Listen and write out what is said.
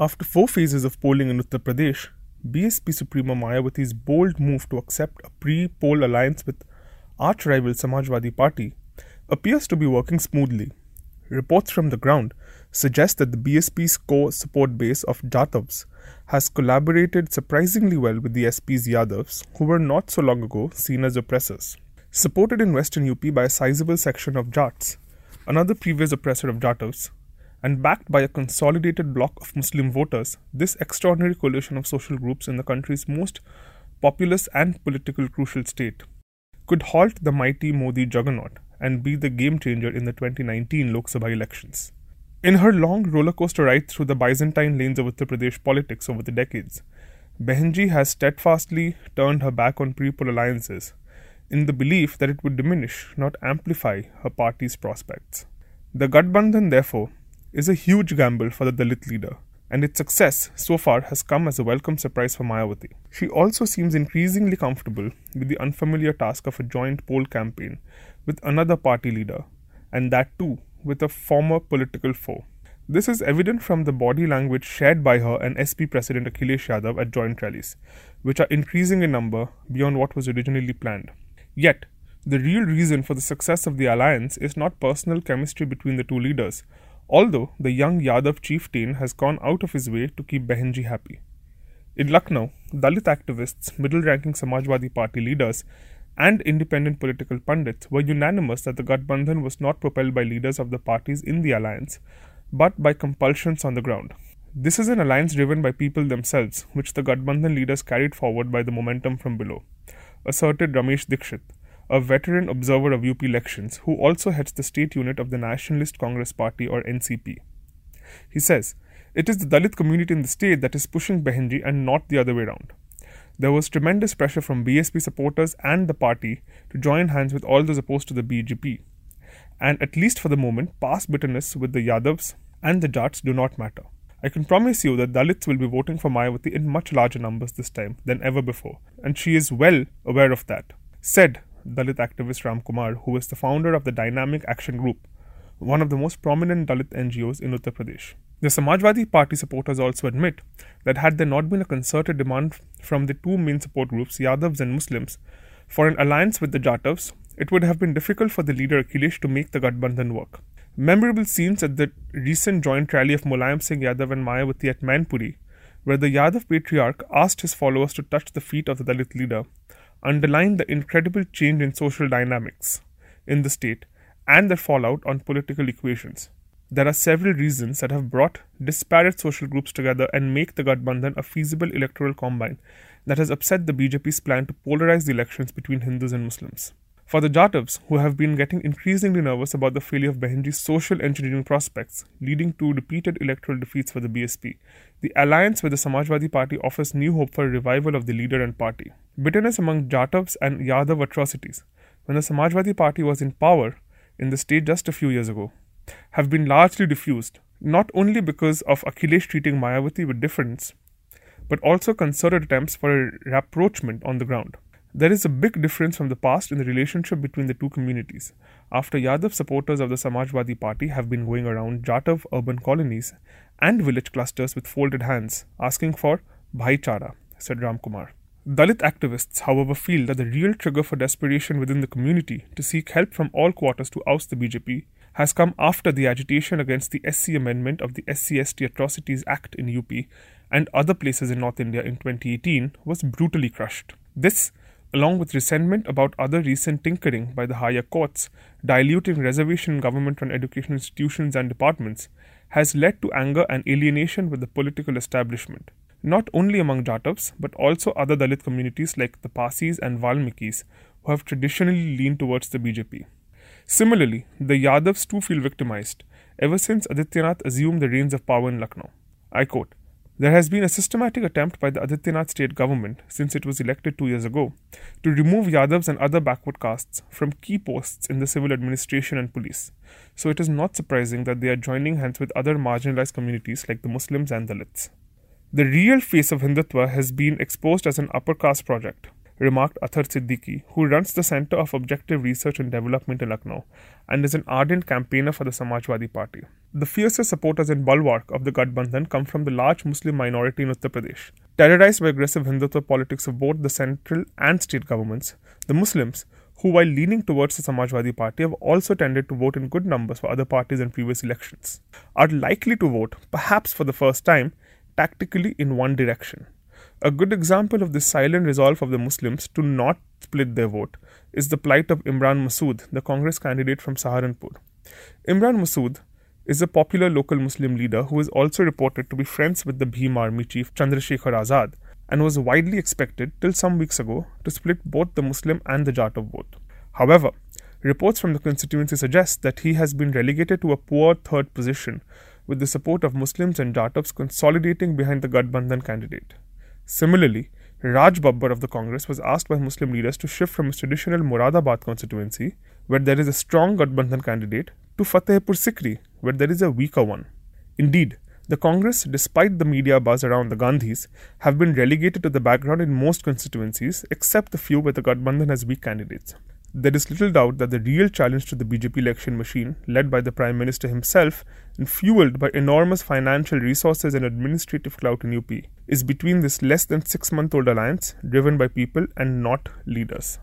After four phases of polling in Uttar Pradesh, BSP Suprema Mayawati's bold move to accept a pre-poll alliance with arch-rival Samajwadi Party appears to be working smoothly. Reports from the ground suggest that the BSP's core support base of Jatavs has collaborated surprisingly well with the SP's Yadavs, who were not so long ago seen as oppressors. Supported in Western UP by a sizable section of Jats, another previous oppressor of Jatavs, and backed by a consolidated bloc of Muslim voters, this extraordinary coalition of social groups in the country's most populous and political crucial state could halt the mighty Modi juggernaut and be the game-changer in the 2019 Lok Sabha elections. In her long rollercoaster ride through the Byzantine lanes of Uttar Pradesh politics over the decades, Behenji has steadfastly turned her back on pre-poll alliances in the belief that it would diminish, not amplify, her party's prospects. The Gathbandhan, therefore, is a huge gamble for the Dalit leader, and its success so far has come as a welcome surprise for Mayawati. She also seems increasingly comfortable with the unfamiliar task of a joint poll campaign with another party leader, and that too with a former political foe. This is evident from the body language shared by her and SP President Akhilesh Yadav at joint rallies, which are increasing in number beyond what was originally planned. Yet, the real reason for the success of the alliance is not personal chemistry between the two leaders, although the young Yadav chieftain has gone out of his way to keep Behenji happy. In Lucknow, Dalit activists, middle-ranking Samajwadi Party leaders, and independent political pundits were unanimous that the Gathbandhan was not propelled by leaders of the parties in the alliance, but by compulsions on the ground. This is an alliance driven by people themselves, which the Gathbandhan leaders carried forward by the momentum from below, asserted Ramesh Dixit, a veteran observer of UP elections who also heads the state unit of the Nationalist Congress Party or NCP. He says, "It is the Dalit community in the state that is pushing Behenji and not the other way around. There was tremendous pressure from BSP supporters and the party to join hands with all those opposed to the BJP. And at least for the moment, past bitterness with the Yadavs and the Jats do not matter. I can promise you that Dalits will be voting for Mayawati in much larger numbers this time than ever before, and she is well aware of that," said Dalit activist Ram Kumar, who is the founder of the Dynamic Action Group, one of the most prominent Dalit NGOs in Uttar Pradesh. The Samajwadi Party supporters also admit that had there not been a concerted demand from the two main support groups, Yadavs and Muslims, for an alliance with the Jatavs, it would have been difficult for the leader Akhilesh to make the Gathbandhan work. Memorable scenes at the recent joint rally of Mulayam Singh Yadav and Mayawati at Mainpuri, where the Yadav patriarch asked his followers to touch the feet of the Dalit leader, underline the incredible change in social dynamics in the state and their fallout on political equations. There are several reasons that have brought disparate social groups together and make the Gathbandhan a feasible electoral combine that has upset the BJP's plan to polarize the elections between Hindus and Muslims. For the Jatavs, who have been getting increasingly nervous about the failure of Behenji's social engineering prospects, leading to repeated electoral defeats for the BSP, the alliance with the Samajwadi Party offers new hope for a revival of the leader and party. Bitterness among Jatavs and Yadav atrocities, when the Samajwadi Party was in power in the state just a few years ago, have been largely diffused, not only because of Akhilesh treating Mayawati with difference, but also concerted attempts for a rapprochement on the ground. There is a big difference from the past in the relationship between the two communities, after Yadav supporters of the Samajwadi Party have been going around Jatav urban colonies and village clusters with folded hands, asking for bhaichara, said Ram Kumar. Dalit activists, however, feel that the real trigger for desperation within the community to seek help from all quarters to oust the BJP has come after the agitation against the SC amendment of the SCST Atrocities Act in UP and other places in North India in 2018 was brutally crushed. This, along with resentment about other recent tinkering by the higher courts, diluting reservation in government-run educational institutions and departments, has led to anger and alienation with the political establishment, not only among Jatavs, but also other Dalit communities like the Pasis and Valmikis, who have traditionally leaned towards the BJP. Similarly, the Yadavs too feel victimized, ever since Adityanath assumed the reins of power in Lucknow. I quote, "There has been a systematic attempt by the Adityanath state government, since it was elected 2 years ago, to remove Yadavs and other backward castes from key posts in the civil administration and police. So it is not surprising that they are joining hands with other marginalized communities like the Muslims and Dalits. The real face of Hindutva has been exposed as an upper caste project, remarked Athar Siddiqui, who runs the Centre of Objective Research and Development in Lucknow and is an ardent campaigner for the Samajwadi Party. The fiercest supporters and bulwark of the Gathbandhan come from the large Muslim minority in Uttar Pradesh. Terrorized by aggressive Hindutva politics of both the central and state governments, the Muslims, who while leaning towards the Samajwadi Party have also tended to vote in good numbers for other parties in previous elections, are likely to vote, perhaps for the first time, tactically in one direction. A good example of this silent resolve of the Muslims to not split their vote is the plight of Imran Masood, the Congress candidate from Saharanpur. Imran Masood is a popular local Muslim leader who is also reported to be friends with the Bhim Army chief Chandrashekhar Azad and was widely expected till some weeks ago to split both the Muslim and the Jatavs vote. However, reports from the constituency suggest that he has been relegated to a poor third position with the support of Muslims and Jatavs consolidating behind the Gathbandhan candidate. Similarly, Raj Babbar of the Congress was asked by Muslim leaders to shift from his traditional Muradabad constituency, where there is a strong Gathbandhan candidate, to Fatehpur Sikri, where there is a weaker one. Indeed, the Congress, despite the media buzz around the Gandhis, have been relegated to the background in most constituencies, except the few where the Gathbandhan has weak candidates. There is little doubt that the real challenge to the BJP election machine, led by the Prime Minister himself and fueled by enormous financial resources and administrative clout in UP, is between this less than 6-month-old alliance driven by people and not leaders.